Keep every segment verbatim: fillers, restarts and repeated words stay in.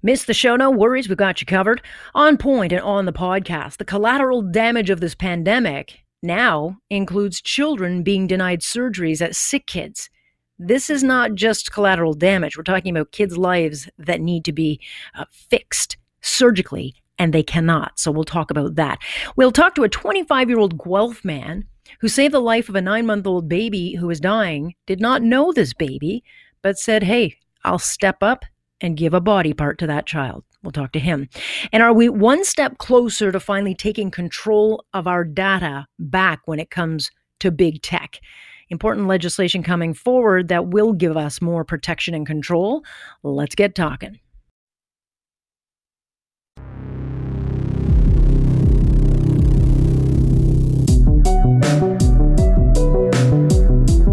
Miss the show? No worries, we've got you covered. On point and on the podcast, the collateral damage of this pandemic now includes children being denied surgeries at SickKids. This is not just collateral damage. We're talking about kids' lives that need to be uh, fixed surgically, and they cannot. So we'll talk about that. We'll talk to a twenty-five-year-old Guelph man who saved the life of a nine-month-old baby who was dying, did not know this baby, but said, hey, I'll step up and give a body part to that child. We'll talk to him. And are we one step closer to finally taking control of our data back when it comes to big tech? Important legislation coming forward that will give us more protection and control. Let's get talking.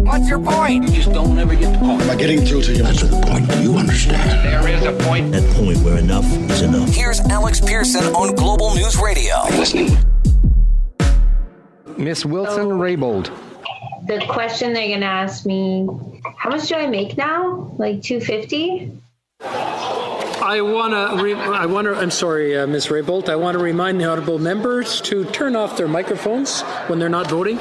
What's your point? You just don't ever get the point. Am I getting through to you? That's the point. Do you understand? There is a point. That point where enough is enough. Here's Alex Pearson on Global News Radio. I'm listening. Miss Wilson-Raybould. So, the question they're going to ask me, how much do I make now? Like two hundred fifty dollars? I want to, re- I want to, I'm sorry, uh, Miz Raybould, I want to remind the honorable members to turn off their microphones when they're not voting.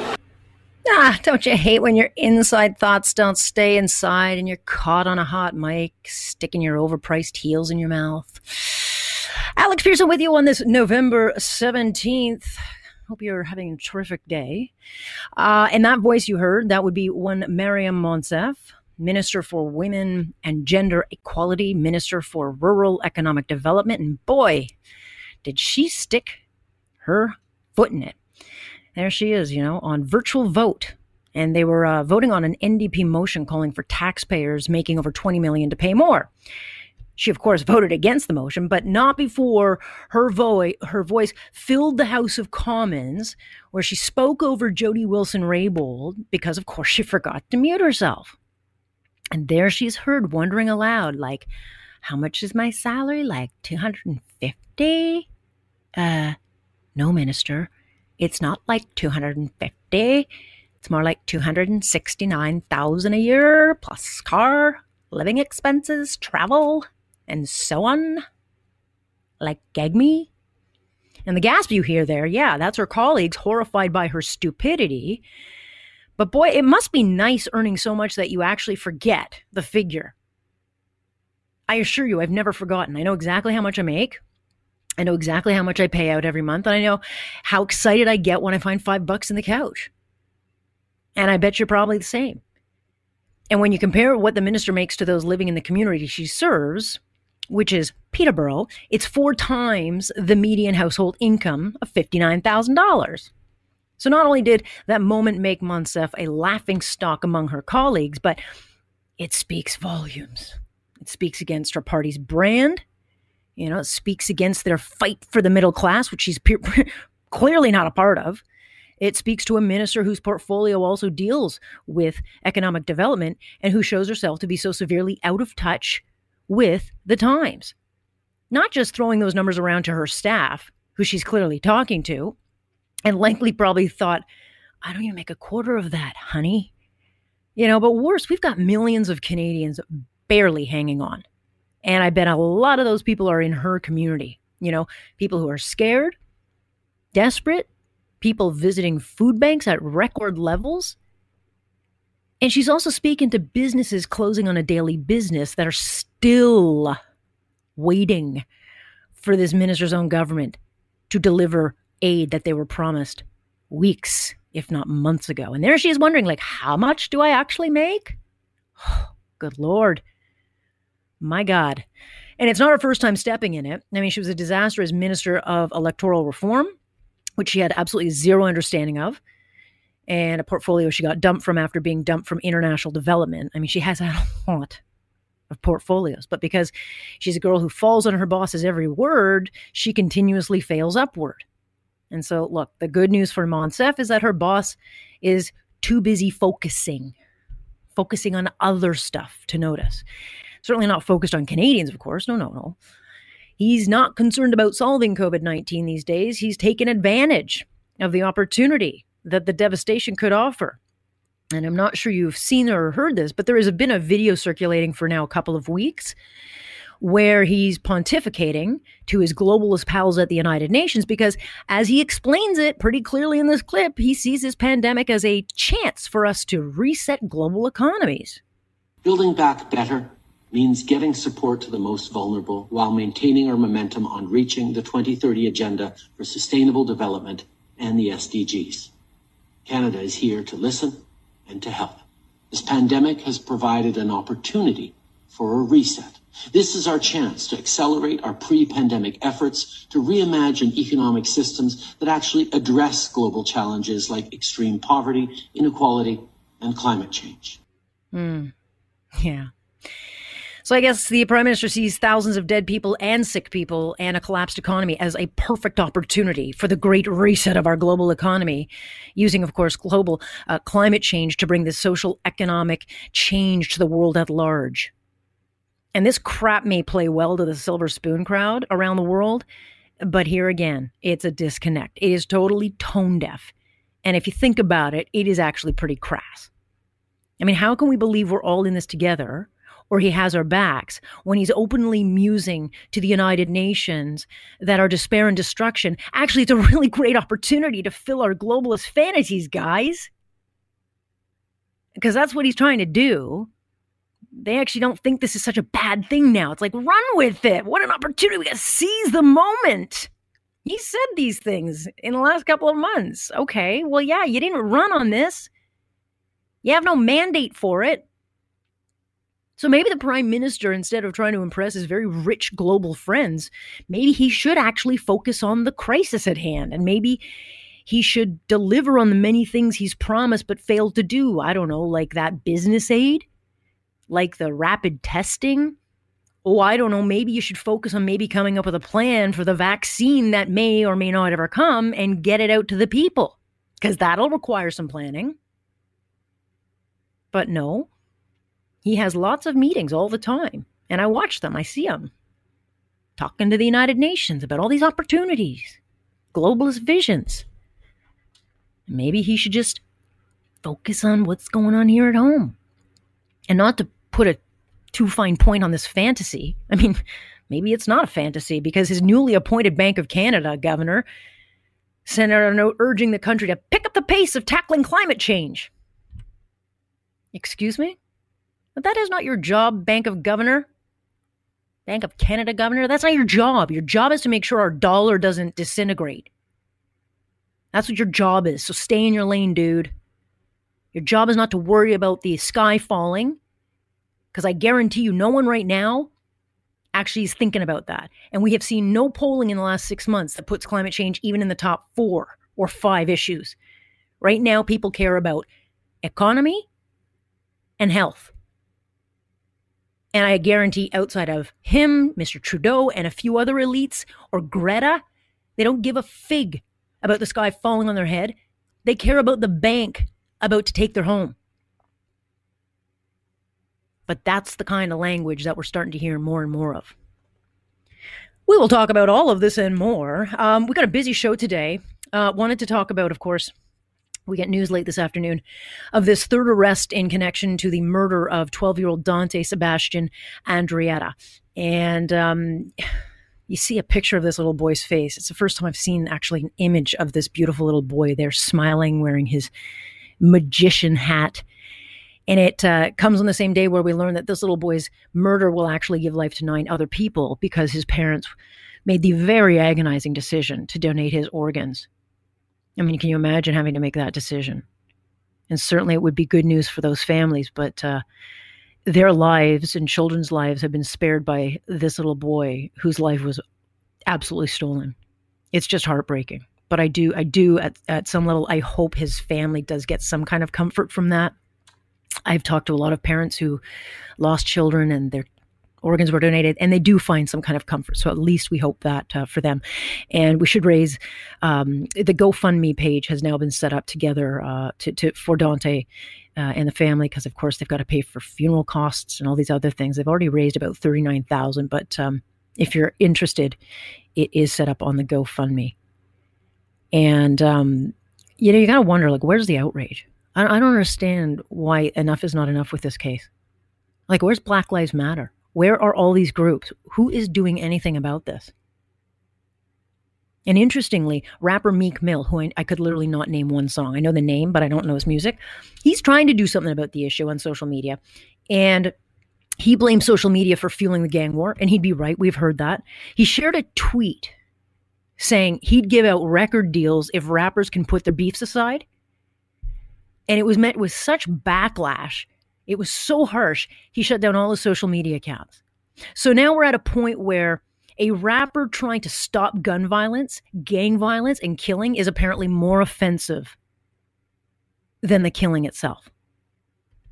Ah, don't you hate when your inside thoughts don't stay inside and you're caught on a hot mic, sticking your overpriced heels in your mouth? Alex Pearson with you on this November seventeenth. Hope you're having a terrific day. Uh, and that voice you heard, that would be one Mariam Monsef, Minister for Women and Gender Equality, Minister for Rural Economic Development. And boy, did she stick her foot in it. There she is, you know, on virtual vote. And they were uh, voting on an N D P motion calling for taxpayers making over twenty million dollars to pay more. She, of course, voted against the motion, but not before her, vo- her voice filled the House of Commons, where she spoke over Jody Wilson-Raybould because, of course, she forgot to mute herself. And there she's heard wondering aloud, like, how much is my salary? Like two hundred fifty dollars? Uh, no, Minister. It's not like two hundred fifty. It's more like two hundred sixty-nine thousand dollars a year, plus car, living expenses, travel, and so on. Like, gag me? And the gasp you hear there, yeah, that's her colleagues horrified by her stupidity. But boy, it must be nice earning so much that you actually forget the figure. I assure you, I've never forgotten. I know exactly how much I make. I know exactly how much I pay out every month, and I know how excited I get when I find five bucks in the couch. And I bet you're probably the same. And when you compare what the minister makes to those living in the community she serves, which is Peterborough, it's four times the median household income of fifty-nine thousand dollars. So not only did that moment make Monsef a laughingstock among her colleagues, but it speaks volumes. It speaks against her party's brand. You know, it speaks against their fight for the middle class, which she's pe- clearly not a part of. It speaks to a minister whose portfolio also deals with economic development and who shows herself to be so severely out of touch with the times. Not just throwing those numbers around to her staff, who she's clearly talking to, and likely probably thought, I don't even make a quarter of that, honey. You know, but worse, we've got millions of Canadians barely hanging on. And I bet a lot of those people are in her community. You know, people who are scared, desperate, people visiting food banks at record levels. And she's also speaking to businesses closing on a daily business that are still waiting for this minister's own government to deliver aid that they were promised weeks, if not months ago. And there she is wondering, like, how much do I actually make? Oh, good Lord. My God. And it's not her first time stepping in it. I mean, she was a disaster as Minister of Electoral Reform, which she had absolutely zero understanding of, and a portfolio she got dumped from after being dumped from international development. I mean, she has had a lot of portfolios, but because she's a girl who falls on her boss's every word, she continuously fails upward. And so, look, the good news for Monsef is that her boss is too busy focusing, focusing on other stuff to notice. Certainly not focused on Canadians, of course. No, no, no. He's not concerned about solving COVID nineteen these days. He's taken advantage of the opportunity that the devastation could offer. And I'm not sure you've seen or heard this, but there has been a video circulating for now a couple of weeks where he's pontificating to his globalist pals at the United Nations, because as he explains it pretty clearly in this clip, he sees this pandemic as a chance for us to reset global economies. Building back better means getting support to the most vulnerable while maintaining our momentum on reaching the twenty thirty Agenda for Sustainable Development and the S D Gs. Canada is here to listen and to help. This pandemic has provided an opportunity for a reset. This is our chance to accelerate our pre-pandemic efforts to reimagine economic systems that actually address global challenges like extreme poverty, inequality, and climate change. Mm. Yeah. So I guess the Prime Minister sees thousands of dead people and sick people and a collapsed economy as a perfect opportunity for the great reset of our global economy, using, of course, global uh, climate change to bring this social economic change to the world at large. And this crap may play well to the silver spoon crowd around the world, but here again, it's a disconnect. It is totally tone deaf. And if you think about it, it is actually pretty crass. I mean, how can we believe we're all in this together, or he has our backs, when he's openly musing to the United Nations that our despair and destruction, actually it's a really great opportunity to fill our globalist fantasies, guys. Because that's what he's trying to do. They actually don't think this is such a bad thing now. It's like, run with it. What an opportunity. We got to seize the moment. He said these things in the last couple of months. Okay, well, yeah, you didn't run on this. You have no mandate for it. So maybe the Prime Minister, instead of trying to impress his very rich global friends, maybe he should actually focus on the crisis at hand. And maybe he should deliver on the many things he's promised but failed to do. I don't know, like that business aid? Like the rapid testing? Oh, I don't know, maybe you should focus on maybe coming up with a plan for the vaccine that may or may not ever come and get it out to the people, because that'll require some planning. But no, he has lots of meetings all the time, and I watch them, I see them, talking to the United Nations about all these opportunities, globalist visions. Maybe he should just focus on what's going on here at home. And not to put a too fine point on this fantasy. I mean, maybe it's not a fantasy, because his newly appointed Bank of Canada governor sent out a note urging the country to pick up the pace of tackling climate change. Excuse me? But that is not your job, Bank of Governor. Bank of Canada governor, that's not your job. Your job is to make sure our dollar doesn't disintegrate. That's what your job is. So stay in your lane, dude. Your job is not to worry about the sky falling, because I guarantee you no one right now actually is thinking about that. And we have seen no polling in the last six months that puts climate change even in the top four or five issues. Right now, people care about economy and health. And I guarantee outside of him, Mister Trudeau, and a few other elites, or Greta, they don't give a fig about the sky falling on their head. They care about the bank about to take their home. But that's the kind of language that we're starting to hear more and more of. We will talk about all of this and more. Um, we got a busy show today. Uh, wanted to talk about, of course, we get news late this afternoon of this third arrest in connection to the murder of twelve-year-old Dante Sebastian Andretta. And um, you see a picture of this little boy's face. It's the first time I've seen actually an image of this beautiful little boy there smiling, wearing his magician hat. And it uh, comes on the same day where we learn that this little boy's murder will actually give life to nine other people, because his parents made the very agonizing decision to donate his organs. I mean, can you imagine having to make that decision? And certainly it would be good news for those families, but uh, their lives and children's lives have been spared by this little boy whose life was absolutely stolen. It's just heartbreaking. But I do, I do at, at some level, I hope his family does get some kind of comfort from that. I've talked to a lot of parents who lost children and their organs were donated, and they do find some kind of comfort. So at least we hope that uh, for them. And we should raise, um, the GoFundMe page has now been set up together uh, to, to for Dante uh, and the family, because of course they've got to pay for funeral costs and all these other things. They've already raised about thirty-nine thousand dollars, but um, if you're interested, it is set up on the GoFundMe. And, um, you know, you got to wonder, like, where's the outrage? I, I don't understand why enough is not enough with this case. Like, where's Black Lives Matter? Where are all these groups? Who is doing anything about this? And interestingly, rapper Meek Mill, who I, I could literally not name one song. I know the name, but I don't know his music. He's trying to do something about the issue on social media. And he blames social media for fueling the gang war. And he'd be right. We've heard that. He shared a tweet saying he'd give out record deals if rappers can put their beefs aside. And it was met with such backlash. It was so harsh. He shut down all his social media accounts. So now we're at a point where a rapper trying to stop gun violence, gang violence, and killing is apparently more offensive than the killing itself.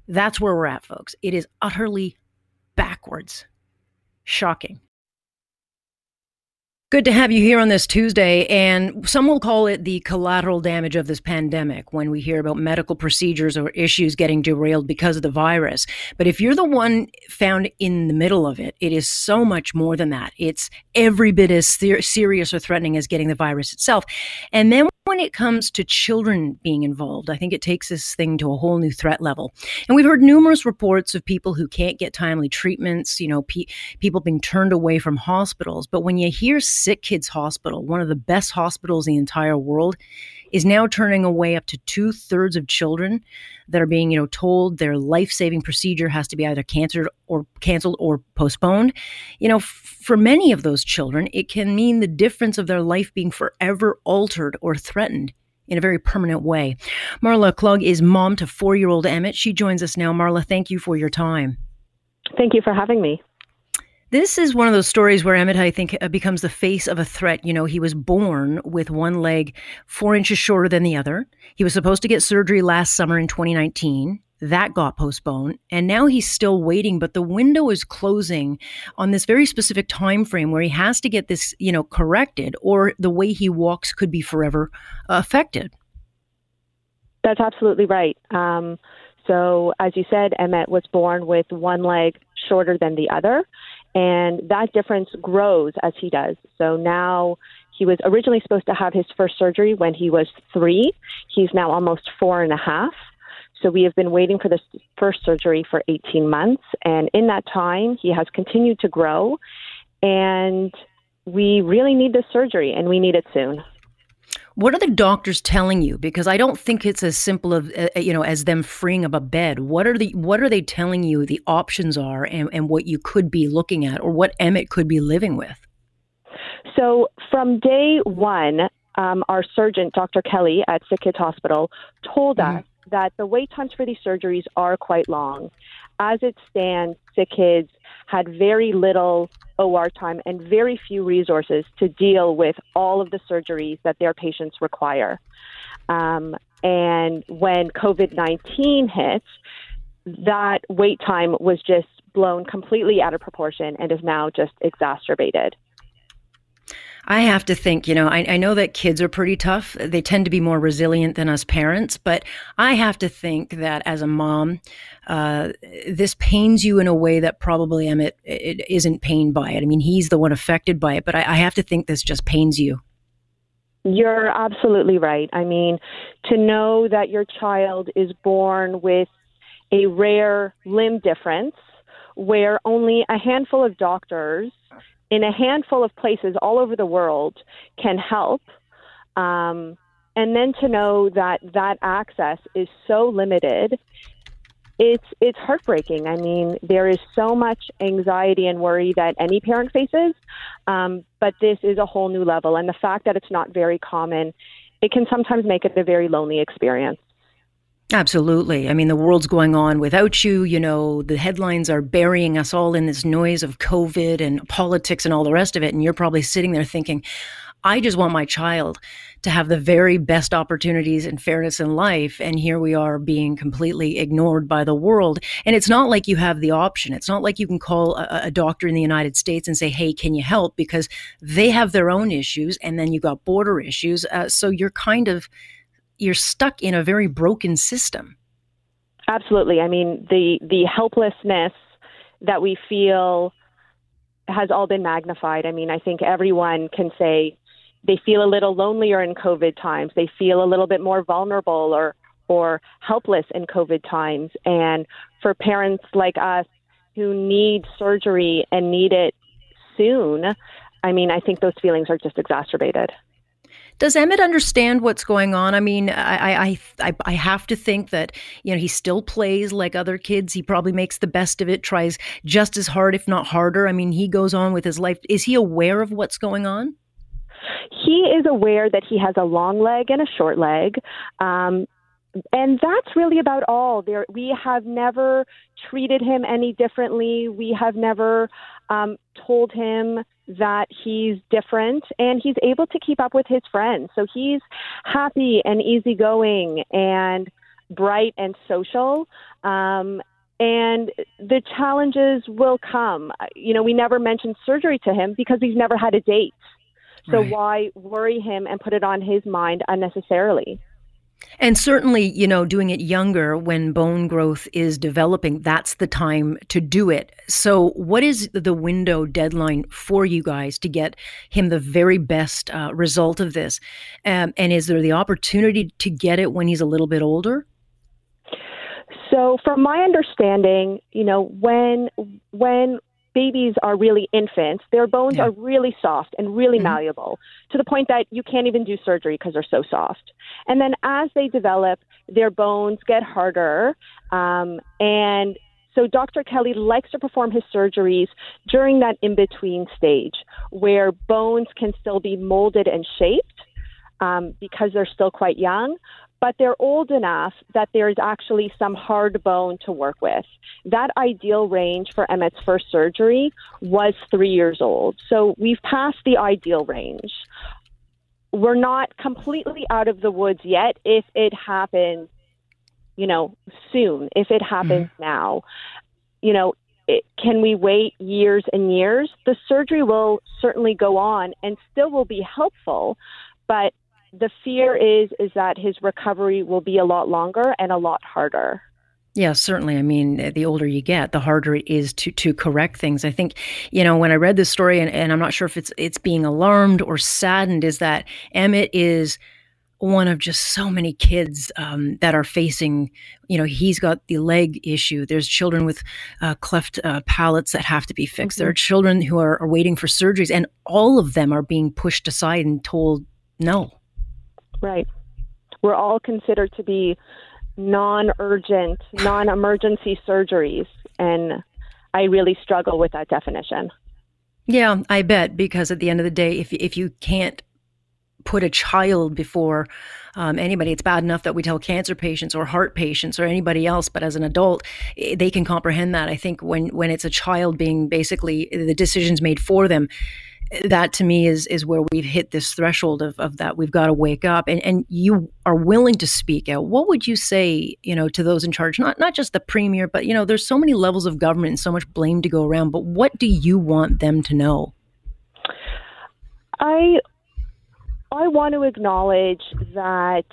That's where we're at, folks. It is utterly backwards. Shocking. Good to have you here on this Tuesday, and some will call it the collateral damage of this pandemic when we hear about medical procedures or issues getting derailed because of the virus. But if you're the one found in the middle of it, it is so much more than that. It's every bit as ser- serious or threatening as getting the virus itself. And then when it comes to children being involved, I think it takes this thing to a whole new threat level. And we've heard numerous reports of people who can't get timely treatments, you know, pe- people being turned away from hospitals. But when you hear SickKids Hospital, one of the best hospitals in the entire world, is now turning away up to two thirds of children that are being, you know, told their life-saving procedure has to be either canceled or canceled or postponed. You know, f- for many of those children, it can mean the difference of their life being forever altered or threatened in a very permanent way. Marla Klug is mom to four-year-old Emmett. She joins us now. Marla, thank you for your time. Thank you for having me. This is one of those stories where Emmett, I think, becomes the face of a threat. You know, he was born with one leg four inches shorter than the other. He was supposed to get surgery last summer in twenty nineteen. That got postponed. And now he's still waiting, but the window is closing on this very specific time frame where he has to get this, you know, corrected, or the way he walks could be forever affected. That's absolutely right. Um, so as you said, Emmett was born with one leg shorter than the other. And that difference grows as he does. So now he was originally supposed to have his first surgery when he was three. He's now almost four and a half. So we have been waiting for this first surgery for eighteen months. And in that time, he has continued to grow. And we really need this surgery, and we need it soon. What are the doctors telling you? Because I don't think it's as simple of, uh, you know, as them freeing up a bed. What are the what are they telling you the options are, and, and what you could be looking at, or what Emmett could be living with? So from day one, um, our surgeon, Doctor Kelly at SickKids Hospital, told mm-hmm. us that the wait times for these surgeries are quite long. As it stands, SickKids had very little O R time and very few resources to deal with all of the surgeries that their patients require. Um, and when COVID nineteen hit, that wait time was just blown completely out of proportion and is now just exacerbated. I have to think, you know, I, I know that kids are pretty tough. They tend to be more resilient than us parents, but I have to think that as a mom, uh, this pains you in a way that probably Emmett it isn't pained by it. I mean, he's the one affected by it, but I, I have to think this just pains you. You're absolutely right. I mean, to know that your child is born with a rare limb difference where only a handful of doctors in a handful of places all over the world can help. Um, and then to know that that access is so limited, it's it's heartbreaking. I mean, there is so much anxiety and worry that any parent faces, um, but this is a whole new level. And the fact that it's not very common, it can sometimes make it a very lonely experience. Absolutely. I mean, the world's going on without you. You know, the headlines are burying us all in this noise of COVID and politics and all the rest of it. And you're probably sitting there thinking, I just want my child to have the very best opportunities and fairness in life. And here we are being completely ignored by the world. And it's not like you have the option. It's not like you can call a, a doctor in the United States and say, hey, can you help? Because they have their own issues. And then you got border issues. Uh, so you're kind of you're stuck in a very broken system. Absolutely. I mean, the, the helplessness that we feel has all been magnified. I mean, I think everyone can say they feel a little lonelier in COVID times. They feel a little bit more vulnerable or, or helpless in COVID times. And for parents like us who need surgery and need it soon, I mean, I think those feelings are just exacerbated. Does Emmett understand what's going on? I mean, I, I I I have to think that, you know, he still plays like other kids. He probably makes the best of it, tries just as hard, if not harder. I mean, he goes on with his life. Is he aware of what's going on? He is aware that he has a long leg and a short leg. Um, and that's really about all. There, we have never treated him any differently. We have never um, told him that he's different, and he's able to keep up with his friends. So he's happy and easygoing and bright and social. Um, and the challenges will come. You know, we never mentioned surgery to him because he's never had a date. So right. Why worry him and put it on his mind unnecessarily? And certainly, you know, doing it younger when bone growth is developing, that's the time to do it. So what is the window deadline for you guys to get him the very best uh, result of this? Um, and is there the opportunity to get it when he's a little bit older? So from my understanding, you know, when when babies are really infants, their bones yeah. are really soft and really mm-hmm. malleable, to the point that you can't even do surgery because they're so soft. And then as they develop, their bones get harder. Um, and so Doctor Kelly likes to perform his surgeries during that in-between stage where bones can still be molded and shaped um, because they're still quite young, but they're old enough that there is actually some hard bone to work with. That ideal range for Emmett's first surgery was three years old. So we've passed the ideal range. We're not completely out of the woods yet if it happens, you know, soon, if it happens mm-hmm. now. You know, it, can we wait years and years? The surgery will certainly go on and still will be helpful, but the fear is is that his recovery will be a lot longer and a lot harder. Yeah, certainly. I mean, the older you get, the harder it is to to correct things. I think, you know, when I read this story, and, and I'm not sure if it's it's being alarmed or saddened, is that Emmett is one of just so many kids um, that are facing, you know, he's got the leg issue. There's children with uh, cleft uh, palates that have to be fixed. Mm-hmm. There are children who are, are waiting for surgeries, and all of them are being pushed aside and told no. Right. We're all considered to be non-urgent, non-emergency surgeries, and I really struggle with that definition. Yeah, I bet, because at the end of the day, if if you can't put a child before um, anybody, it's bad enough that we tell cancer patients or heart patients or anybody else, but as an adult, they can comprehend that. I think when, when it's a child being basically the decisions made for them, that to me is is where we've hit this threshold of, of that we've got to wake up. And and you are willing to speak out. What would you say, you know, to those in charge? Not not just the premier, but, you know, there's so many levels of government and so much blame to go around. But what do you want them to know? I I want to acknowledge that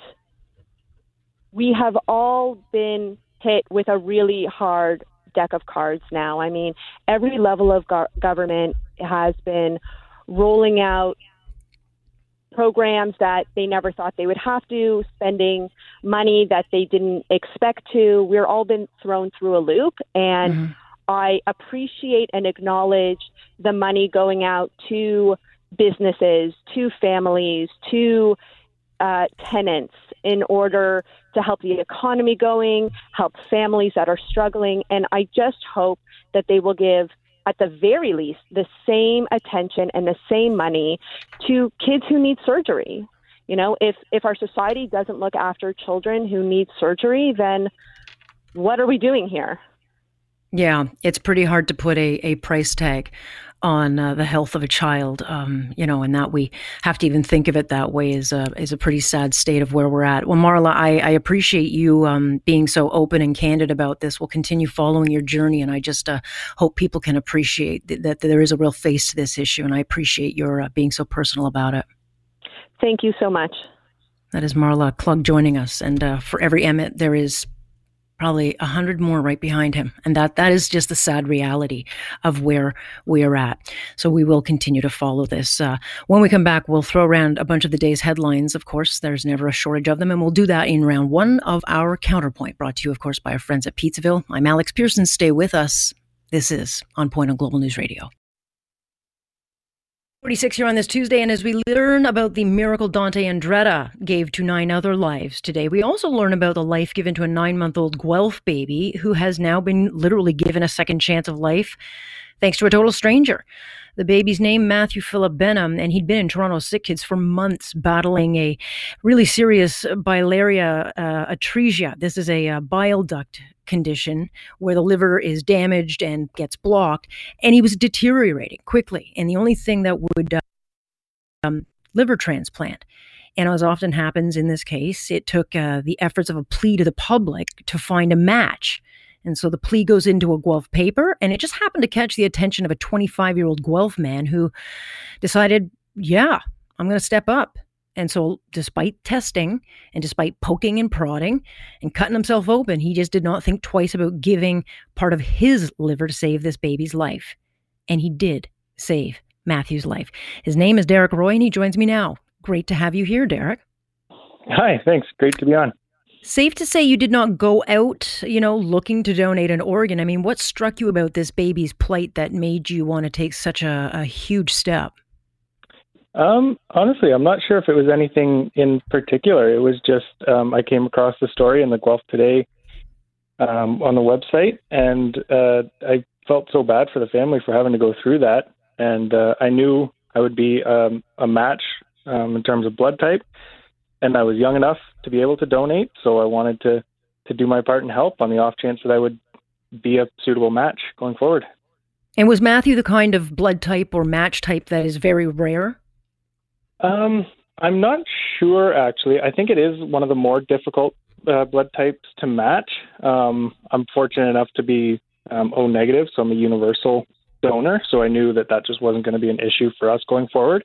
we have all been hit with a really hard deck of cards now. I mean, every level of go- government has been rolling out programs that they never thought they would have to, spending money that they didn't expect to. We're all been thrown through a loop, and mm-hmm. I appreciate and acknowledge the money going out to businesses, to families, to uh, tenants in order to help the economy going, help families that are struggling. And I just hope that they will give, at the very least, the same attention and the same money to kids who need surgery. You know, if, if our society doesn't look after children who need surgery, then what are we doing here? Yeah, it's pretty hard to put a, a price tag on uh, the health of a child, um, you know, and that we have to even think of it that way is a, is a pretty sad state of where we're at. Well, Marla, I, I appreciate you um, being so open and candid about this. We'll continue following your journey, and I just uh, hope people can appreciate th- that there is a real face to this issue, and I appreciate your uh, being so personal about it. Thank you so much. That is Marla Klug joining us, and uh, for every Emmett, there is probably a hundred more right behind him. And that, that is just the sad reality of where we are at. So we will continue to follow this. Uh, when we come back, we'll throw around a bunch of the day's headlines. Of course, there's never a shortage of them. And we'll do that in round one of our Counterpoint, brought to you, of course, by our friends at Pizzaville. I'm Alex Pearson. Stay with us. This is On Point on Global News Radio. forty-six here on this Tuesday, and as we learn about the miracle Dante Andretta gave to nine other lives today, we also learn about the life given to a nine-month-old Guelph baby who has now been literally given a second chance of life thanks to a total stranger. The baby's name, Matthew Philip Benham, and he'd been in Toronto's SickKids for months battling a really serious biliary uh, atresia. This is a uh, bile duct condition where the liver is damaged and gets blocked, and he was deteriorating quickly. And the only thing that would uh, um, liver transplant. And as often happens in this case, it took uh, the efforts of a plea to the public to find a match. And so the plea goes into a Guelph paper, and it just happened to catch the attention of a twenty-five-year-old Guelph man who decided, yeah, I'm going to step up. And so despite testing and despite poking and prodding and cutting himself open, he just did not think twice about giving part of his liver to save this baby's life. And he did save Matthew's life. His name is Derek Roy, and he joins me now. Great to have you here, Derek. Hi, thanks. Great to be on. Safe to say you did not go out, you know, looking to donate an organ. I mean, what struck you about this baby's plight that made you want to take such a, a huge step? Um, honestly, I'm not sure if it was anything in particular. It was just um, I came across the story in the Guelph Today um, on the website, and uh, I felt so bad for the family for having to go through that. And uh, I knew I would be um, a match um, in terms of blood type. And I was young enough to be able to donate, so I wanted to, to do my part and help on the off chance that I would be a suitable match going forward. And was Matthew the kind of blood type or match type that is very rare? Um, I'm not sure, actually. I think it is one of the more difficult uh, blood types to match. Um, I'm fortunate enough to be um, O negative, so I'm a universal donor, so I knew that that just wasn't going to be an issue for us going forward.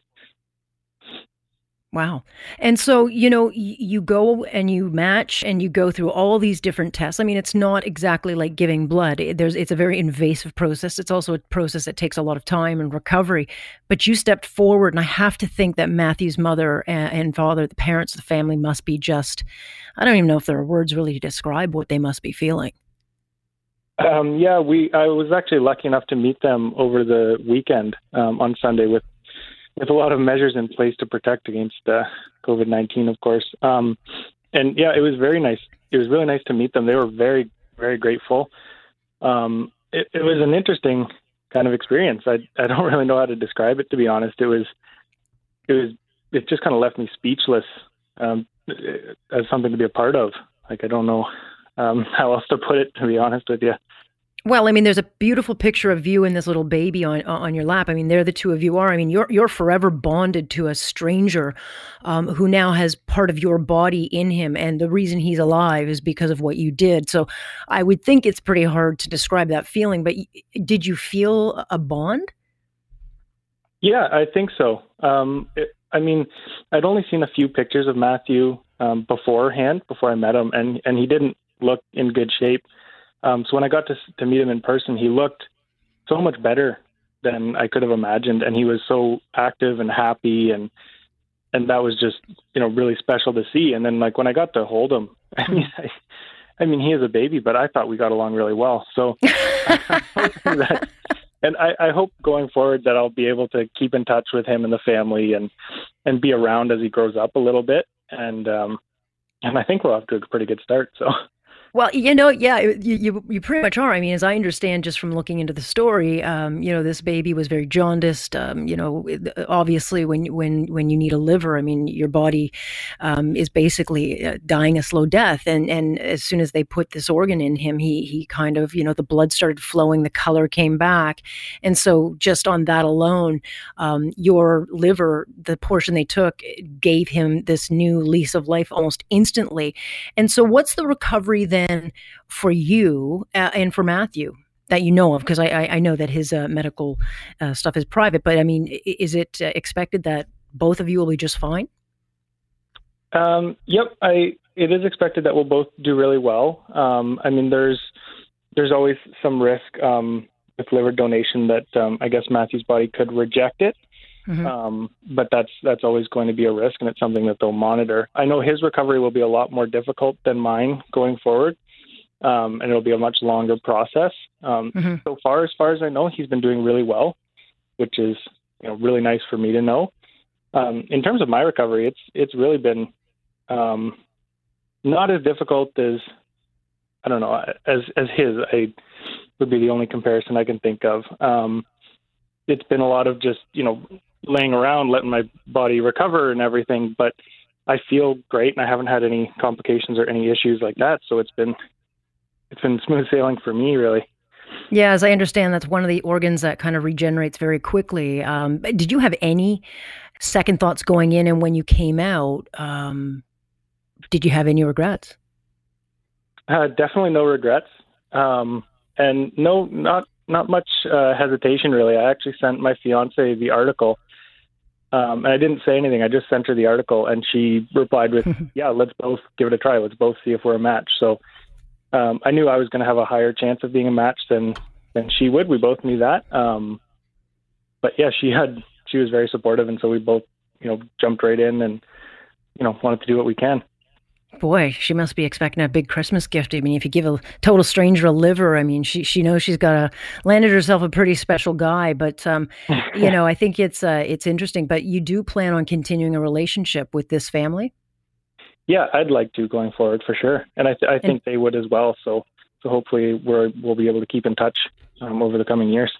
Wow. And so, you know, you go and you match and you go through all these different tests. I mean, it's not exactly like giving blood. There's, it's a very invasive process. It's also a process that takes a lot of time and recovery. But you stepped forward, and I have to think that Matthew's mother and father, the parents, the family must be just, I don't even know if there are words really to describe what they must be feeling. Um, yeah, we. I was actually lucky enough to meet them over the weekend um, on Sunday with with a lot of measures in place to protect against uh, COVID nineteen, of course. Um, and yeah, it was very nice. It was really nice to meet them. They were very, very grateful. Um, it, it was an interesting kind of experience. I, I don't really know how to describe it, to be honest. It was, it was, it just kind of left me speechless um, as something to be a part of. Like, I don't know um, how else to put it, to be honest with you. Well, I mean, there's a beautiful picture of you and this little baby on on your lap. I mean, there the two of you are. I mean, you're you're forever bonded to a stranger um, who now has part of your body in him. And the reason he's alive is because of what you did. So I would think it's pretty hard to describe that feeling. But did you feel a bond? Yeah, I think so. Um, it, I mean, I'd only seen a few pictures of Matthew um, beforehand, before I met him. And, and he didn't look in good shape. Um, so when I got to to meet him in person, he looked so much better than I could have imagined. And he was so active and happy. And and that was just, you know, really special to see. And then, like, when I got to hold him, I mean, I, I mean he is a baby, but I thought we got along really well. So I'm hoping that, and I, I hope going forward that I'll be able to keep in touch with him and the family and, and be around as he grows up a little bit. And, um, and I think we'll have to a pretty good start. So. Well, you know, yeah, you, you you pretty much are. I mean, as I understand, just from looking into the story, um, you know, this baby was very jaundiced. Um, you know, obviously, when when when you need a liver, I mean, your body um, is basically uh, dying a slow death. And and as soon as they put this organ in him, he he kind of, you know, the blood started flowing, the color came back, and so just on that alone, um, your liver, the portion they took, gave him this new lease of life almost instantly. And so, what's the recovery then? And for you uh, and for Matthew that you know of, because I, I, I know that his uh, medical uh, stuff is private, but I mean, is it uh, expected that both of you will be just fine? Um, yep. I, it is expected that we'll both do really well. Um, I mean, there's, there's always some risk um, with liver donation that um, I guess Matthew's body could reject it. Mm-hmm. Um, but that's, that's always going to be a risk, and it's something that they'll monitor. I know his recovery will be a lot more difficult than mine going forward. um, and it'll be a much longer process. Um, mm-hmm. So far, as far as I know, he's been doing really well, which is, you know, really nice for me to know. Um, in terms of my recovery, it's it's really been um, not as difficult as, I don't know, as as his. I would be the only comparison I can think of. Um, it's been a lot of just, you know, laying around, letting my body recover and everything, but I feel great and I haven't had any complications or any issues like that. So it's been, it's been smooth sailing for me, really. Yeah, as I understand, that's one of the organs that kind of regenerates very quickly. Um, did you have any second thoughts going in, and when you came out, um, did you have any regrets? Uh, definitely no regrets. Um, and no, not, not much uh, hesitation, really. I actually sent my fiance the article. Um, and I didn't say anything. I just sent her the article, and she replied with, yeah, let's both give it a try. Let's both see if we're a match. So um, I knew I was going to have a higher chance of being a match than, than she would. We both knew that. Um, but yeah, she had, she was very supportive. And so we both, you know, jumped right in and, you know, wanted to do what we can. Boy, she must be expecting a big Christmas gift. I mean, if you give a total stranger a liver, I mean, she she knows she's got a landed herself a pretty special guy. But um, you know, I think it's uh, it's interesting. But you do plan on continuing a relationship with this family? Yeah, I'd like to going forward for sure, and I, th- I think and- they would as well. So so hopefully we're we'll be able to keep in touch um, over the coming years.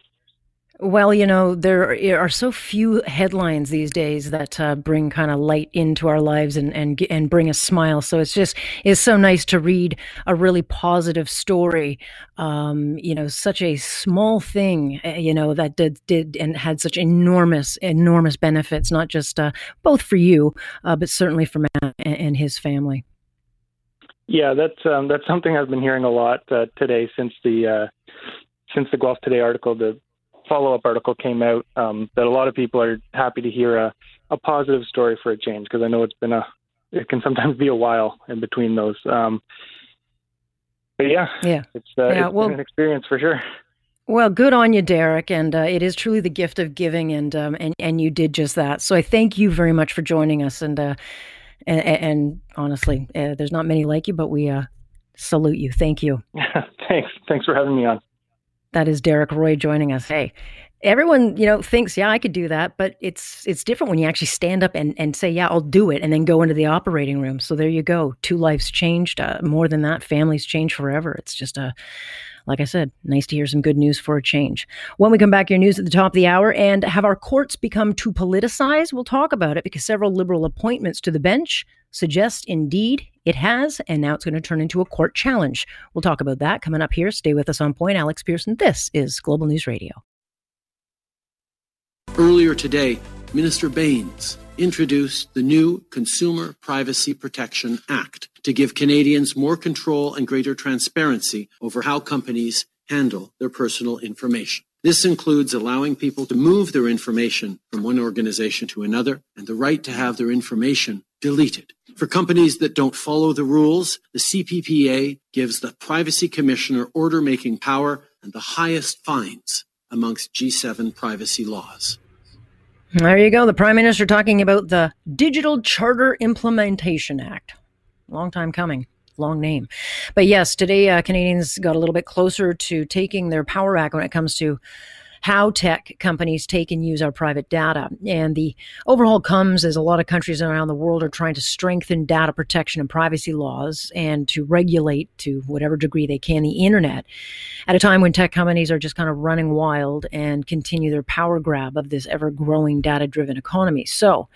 Well, you know, there are so few headlines these days that uh, bring kind of light into our lives and, and and bring a smile. So it's just it's so nice to read a really positive story. Um, you know, such a small thing, you know, that did, did and had such enormous, enormous benefits, not just uh, both for you, uh, but certainly for Matt and, and his family. Yeah, that's um, that's something I've been hearing a lot uh, today since the uh, since the Guelph Today article. The follow-up article came out, um, that a lot of people are happy to hear a, a positive story for a change, because I know it's been a, it can sometimes be a while in between those. Um, but yeah, yeah. it's, uh, yeah, it's well, been an experience for sure. Well, good on you, Derek. And uh, it is truly the gift of giving, and, um, and, and you did just that. So I thank you very much for joining us. And, uh, and, and honestly, uh, there's not many like you, but we uh, salute you. Thank you. Thanks. Thanks for having me on. That is Derek Roy joining us. Hey, everyone, you know, thinks, yeah, I could do that. But it's it's different when you actually stand up and, and say, yeah, I'll do it, and then go into the operating room. So there you go. Two lives changed. Uh, more than that, families change forever. It's just a, like I said, nice to hear some good news for a change. When we come back, your news at the top of the hour. And have our courts become too politicized? We'll talk about it, because several liberal appointments to the bench suggest indeed it has, and now it's going to turn into a court challenge. We'll talk about that coming up here. Stay with us on Point. Alex Pearson, this is Global News Radio. Earlier today, Minister Baines introduced the new Consumer Privacy Protection Act to give Canadians more control and greater transparency over how companies handle their personal information. This includes allowing people to move their information from one organization to another, and the right to have their information deleted. For companies that don't follow the rules, the C P P A gives the Privacy Commissioner order-making power and the highest fines amongst G seven privacy laws. There you go. The Prime Minister talking about the Digital Charter Implementation Act. Long time coming. Long name. But yes, today uh, Canadians got a little bit closer to taking their power back when it comes to how tech companies take and use our private data. And the overhaul comes as a lot of countries around the world are trying to strengthen data protection and privacy laws, and to regulate to whatever degree they can the internet, at a time when tech companies are just kind of running wild and continue their power grab of this ever-growing data-driven economy. So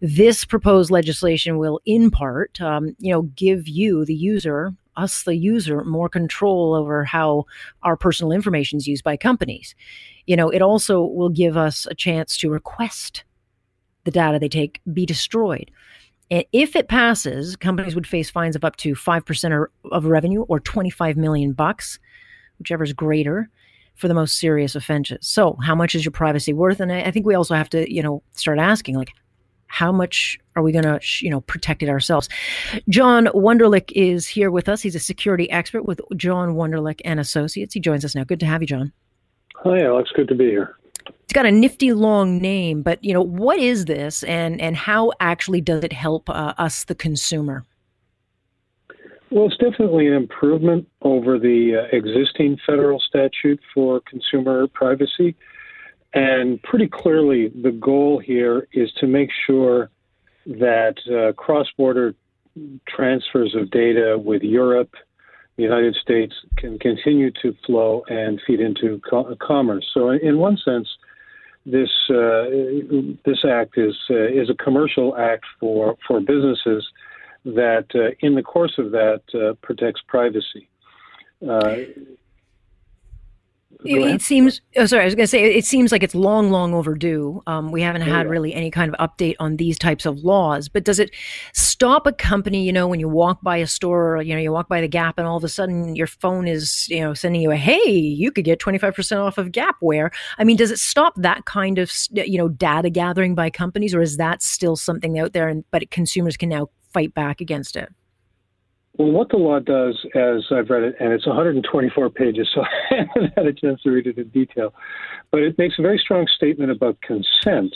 this proposed legislation will, in part, um, you know, give you, the user, us, the user, more control over how our personal information is used by companies. You know, it also will give us a chance to request the data they take be destroyed. And if it passes, companies would face fines of up to five percent of revenue, or twenty-five million bucks, whichever is greater, for the most serious offenses. So how much is your privacy worth? And I think we also have to, you know, start asking, like, how much are we going to, you know, protect it ourselves? John Wunderlich is here with us. He's a security expert with John Wunderlich and Associates. He joins us now. Good to have you, John. Hi, Alex. Good to be here. It's got a nifty long name, but, you know, what is this, and, and how actually does it help uh, us, the consumer? Well, it's definitely an improvement over the uh, existing federal statute for consumer privacy. And pretty clearly, the goal here is to make sure that uh, cross-border transfers of data with Europe, the United States, can continue to flow and feed into co- commerce. So in one sense, this uh, this act is uh, is a commercial act for, for businesses that, uh, in the course of that, uh, protects privacy. Uh, It, it seems, oh, sorry, I was going to say, it, it seems like it's long, long overdue. Um, we haven't had really any kind of update on these types of laws. But does it stop a company, you know, when you walk by a store, or, you know, you walk by the Gap and all of a sudden your phone is, you know, sending you a, hey, you could get twenty-five percent off of Gapware. I mean, does it stop that kind of, you know, data gathering by companies, or is that still something out there and but consumers can now fight back against it? Well, what the law does, as I've read it, and it's one hundred twenty-four pages, so I haven't had a chance to read it in detail, but it makes a very strong statement about consent,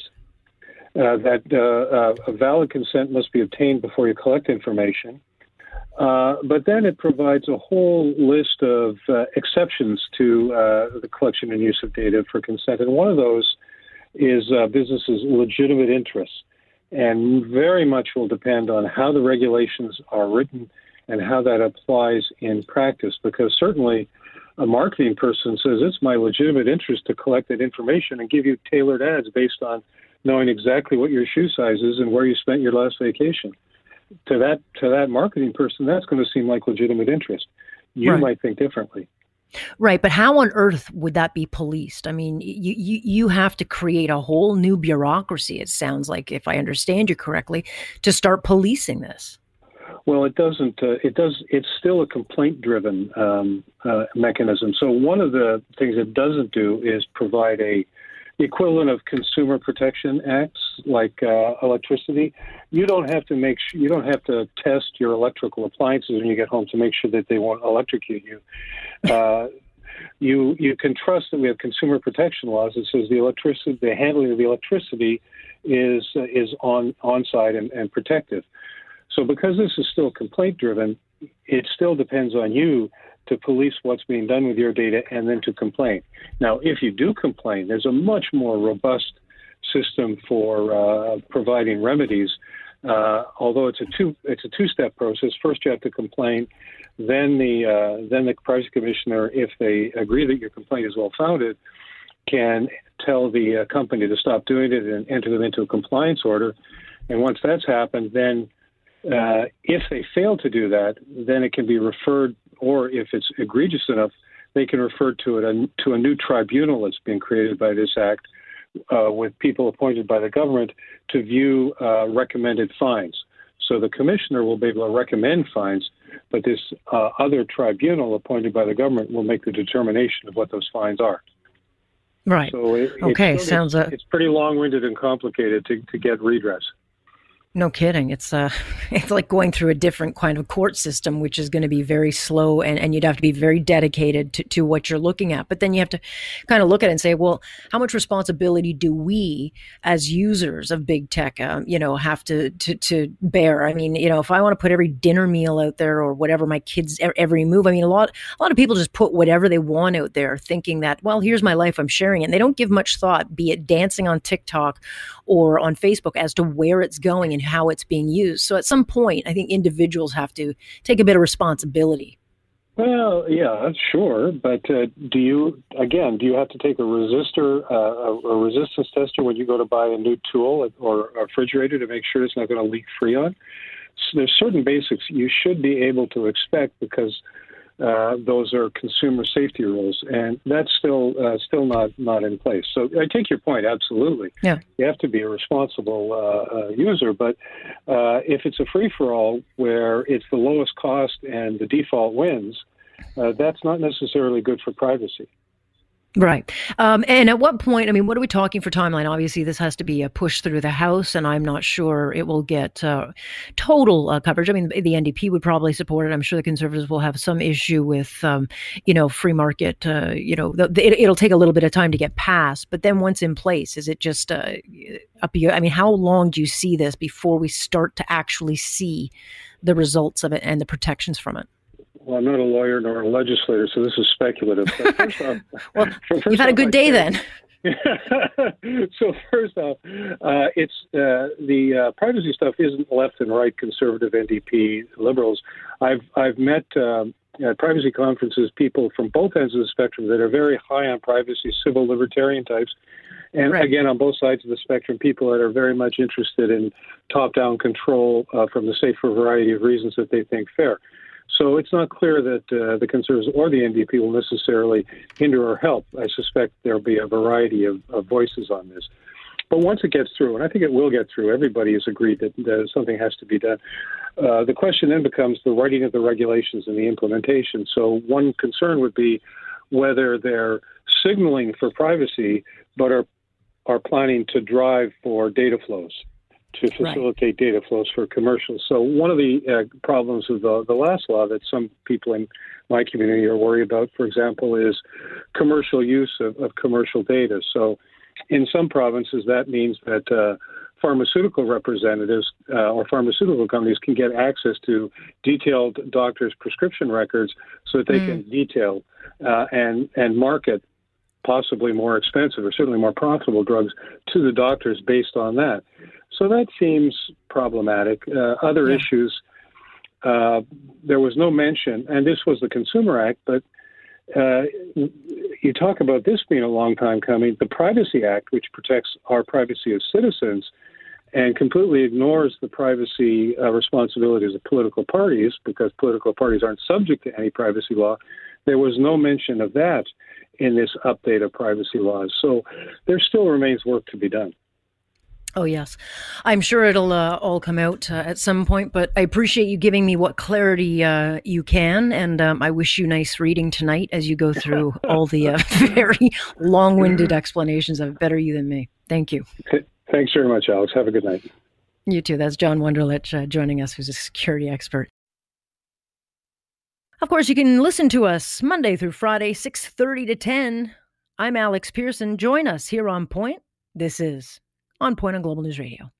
uh, that uh, uh, a valid consent must be obtained before you collect information. Uh, but then it provides a whole list of uh, exceptions to uh, the collection and use of data for consent. And one of those is uh, businesses' legitimate interests, and very much will depend on how the regulations are written and how that applies in practice, because certainly a marketing person says it's my legitimate interest to collect that information and give you tailored ads based on knowing exactly what your shoe size is and where you spent your last vacation. To that to that marketing person, that's going to seem like legitimate interest. You right. might think differently. Right, but how on earth would that be policed? I mean, you, you you have to create a whole new bureaucracy, it sounds like, if I understand you correctly, to start policing this. Well, it doesn't. Uh, it does. It's still a complaint-driven um, uh, mechanism. So one of the things it doesn't do is provide a the equivalent of consumer protection acts like uh, electricity. You don't have to make. Sh- you don't have to test your electrical appliances when you get home to make sure that they won't electrocute you. Uh, you you can trust that we have consumer protection laws that says the electricity, the handling of the electricity, is uh, is on on-site and, and protective. So because this is still complaint-driven, it still depends on you to police what's being done with your data and then to complain. Now, if you do complain, there's a much more robust system for uh, providing remedies, uh, although it's a, two, it's a two-step process. First, you have to complain. Then the, uh, then the privacy commissioner, if they agree that your complaint is well-founded, can tell the uh, company to stop doing it and enter them into a compliance order. And once that's happened, then Uh, if they fail to do that, then it can be referred, or if it's egregious enough, they can refer to it a, to a new tribunal that's being created by this act uh, with people appointed by the government to view uh, recommended fines. So the commissioner will be able to recommend fines, but this uh, other tribunal appointed by the government will make the determination of what those fines are. Right. So it, okay. It's, Sounds it's, a- it's pretty long-winded and complicated to, to get redress. No kidding. It's uh, it's like going through a different kind of court system, which is going to be very slow, and, and you'd have to be very dedicated to, to what you're looking at. But then you have to kind of look at it and say, well, how much responsibility do we as users of big tech, um, you know, have to, to, to bear? I mean, you know, if I want to put every dinner meal out there or whatever my kids, every move, I mean, a lot, a lot of people just put whatever they want out there thinking that, well, here's my life, I'm sharing it. And they don't give much thought, be it dancing on TikTok or on Facebook, as to where it's going and how it's being used. So at some point, I think individuals have to take a bit of responsibility. Well, yeah, sure. But uh, do you, again, do you have to take a resistor, uh, a, a resistance tester when you go to buy a new tool or a refrigerator to make sure it's not going to leak Freon? So there's certain basics you should be able to expect because uh, those are consumer safety rules, and that's still uh, still not, not in place. So I take your point, absolutely. Yeah. You have to be a responsible uh, uh, user, but uh, if it's a free-for-all where it's the lowest cost and the default wins, uh, that's not necessarily good for privacy. Right. Um, and at what point, I mean, what are we talking for timeline? Obviously, this has to be a push through the House, and I'm not sure it will get uh, total uh, coverage. I mean, the N D P would probably support it. I'm sure the Conservatives will have some issue with, um, you know, free market. Uh, you know, the, the, it, it'll take a little bit of time to get passed. But then once in place, is it just uh, up your, I mean, how long do you see this before we start to actually see the results of it and the protections from it? Well, I'm not a lawyer nor a legislator, so this is speculative. But first off, well, first you've had off, a good day then. So first off, uh, it's uh, the uh, privacy stuff isn't left and right conservative N D P liberals. I've I've met um, at privacy conferences people from both ends of the spectrum that are very high on privacy, civil libertarian types, and right. again on both sides of the spectrum, people that are very much interested in top-down control uh, from the state for a variety of reasons that they think fair. So it's not clear that uh, the Conservatives or the N D P will necessarily hinder or help. I suspect there'll be a variety of, of voices on this. But once it gets through, and I think it will get through, everybody has agreed that, that something has to be done. Uh, the question then becomes the writing of the regulations and the implementation. So one concern would be whether they're signaling for privacy but are, are planning to drive for data flows, to facilitate right. data flows for commercials. So one of the uh, problems of the, the last law that some people in my community are worried about, for example, is commercial use of, of commercial data. So in some provinces, that means that uh, pharmaceutical representatives uh, or pharmaceutical companies can get access to detailed doctors' prescription records so that they mm. can detail uh, and, and market possibly more expensive or certainly more profitable drugs to the doctors based on that. So that seems problematic. Uh, other yeah. issues, uh, there was no mention, and this was the Consumer Act, but uh, you talk about this being a long time coming. The Privacy Act, which protects our privacy as citizens and completely ignores the privacy uh, responsibilities of political parties, because political parties aren't subject to any privacy law, there was no mention of that in this update of privacy laws. So there still remains work to be done. Oh, yes. I'm sure it'll uh, all come out uh, at some point, but I appreciate you giving me what clarity uh, you can, and um, I wish you nice reading tonight as you go through all the uh, very long-winded explanations of it. Better you than me. Thank you. Thanks very much, Alex. Have a good night. You too. That's John Wunderlich uh, joining us, who's a security expert. Of course, you can listen to us Monday through Friday, six thirty to ten. I'm Alex Pearson. Join us here on Point. This is On Point on Global News Radio.